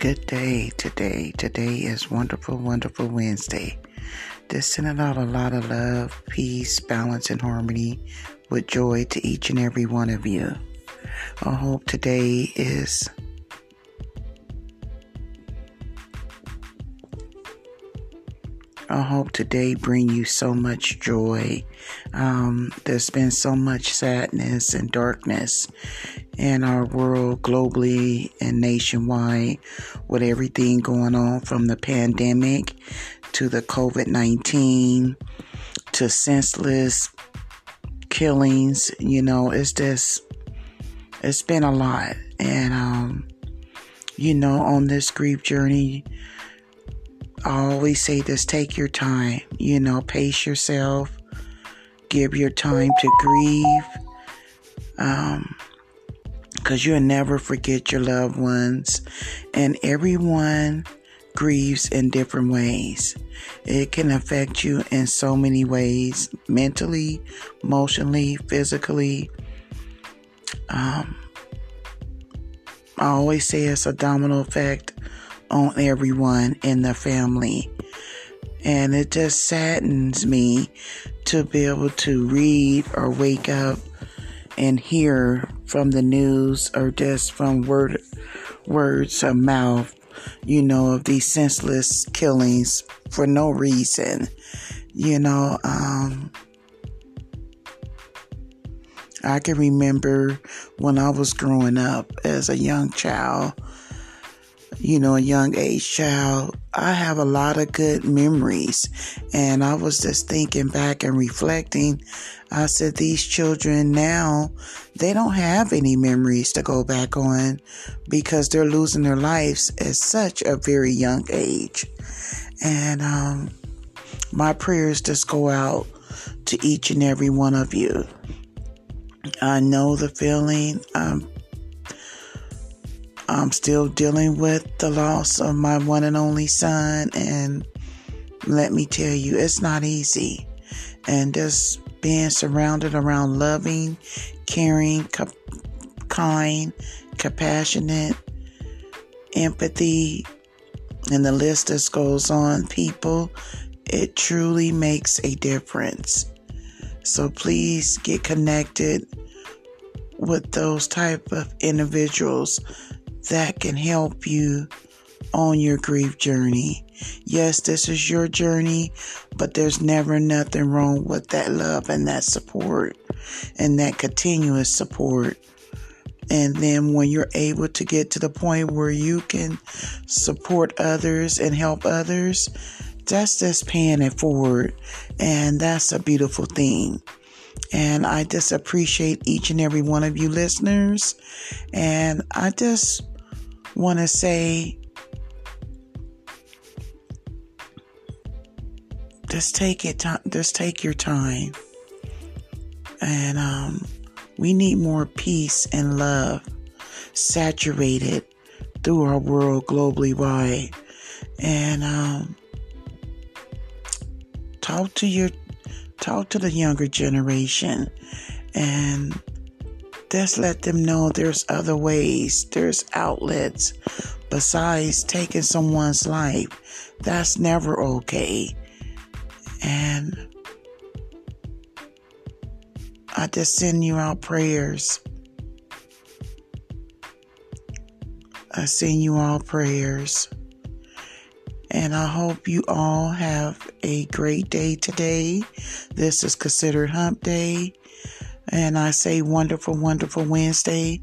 good day today. Today is wonderful, wonderful Wednesday. Just sending out a lot of love, peace, balance, and harmony with joy to each and every one of you. I hope today is bring you so much joy. There's been so much sadness and darkness in our world globally and nationwide with everything going on from the pandemic to the COVID-19 to senseless killings. You know, it's been a lot. And, you know, on this grief journey, I always say this, take your time, you know, pace yourself, give your time to grieve, 'cause you'll never forget your loved ones, and everyone grieves in different ways. It can affect you in so many ways, mentally, emotionally, physically. I always say it's a domino effect on everyone in the family. And it just saddens me to be able to read or wake up and hear from the news or just from words of mouth, you know, of these senseless killings for no reason. You know, I can remember when I was growing up as a young child, you know, a young age child, I have a lot of good memories. And I was just thinking back and reflecting. I said, these children now, they don't have any memories to go back on because they're losing their lives at such a very young age. And my prayers just go out to each and every one of you. I know the feeling. I'm still dealing with the loss of my one and only son. And let me tell you, it's not easy. And just being surrounded around loving, caring, kind, compassionate, empathy, and the list just goes on, people, it truly makes a difference. So please get connected with those type of individuals that can help you on your grief journey. Yes, this is your journey, but there's never nothing wrong with that love and that support and that continuous support. And then when you're able to get to the point where you can support others and help others, that's just paying it forward. And that's a beautiful thing. And I just appreciate each and every one of you listeners. And I just want to say, just take your time. And we need more peace and love saturated through our world globally wide. And talk to the younger generation and just let them know there's other ways, there's outlets besides taking someone's life. That's never okay. And I just send you out prayers. I send you all prayers. And I hope you all have a great day today. This is considered Hump Day. And I say wonderful, wonderful Wednesday.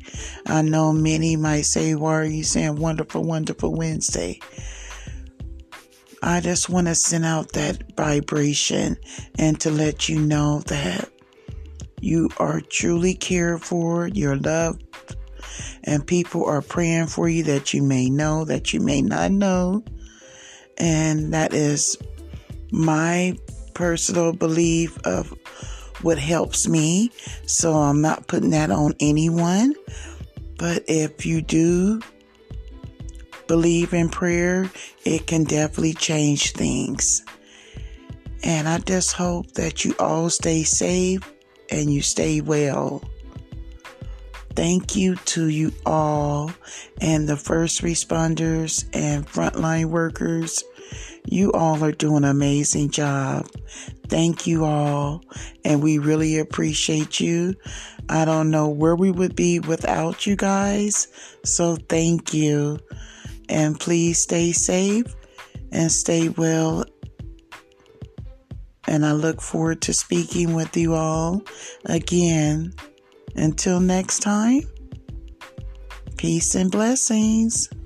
I know many might say, why are you saying wonderful, wonderful Wednesday? I just want to send out that vibration and to let you know that you are truly cared for, you're loved, and people are praying for you that you may know, that you may not know. And that is my personal belief of what helps me. So I'm not putting that on anyone. But if you do believe in prayer, it can definitely change things. And I just hope that you all stay safe and you stay well. Thank you to you all and the first responders and frontline workers. You all are doing an amazing job. Thank you all. And we really appreciate you. I don't know where we would be without you guys. So thank you. And please stay safe and stay well. And I look forward to speaking with you all again. Until next time, peace and blessings.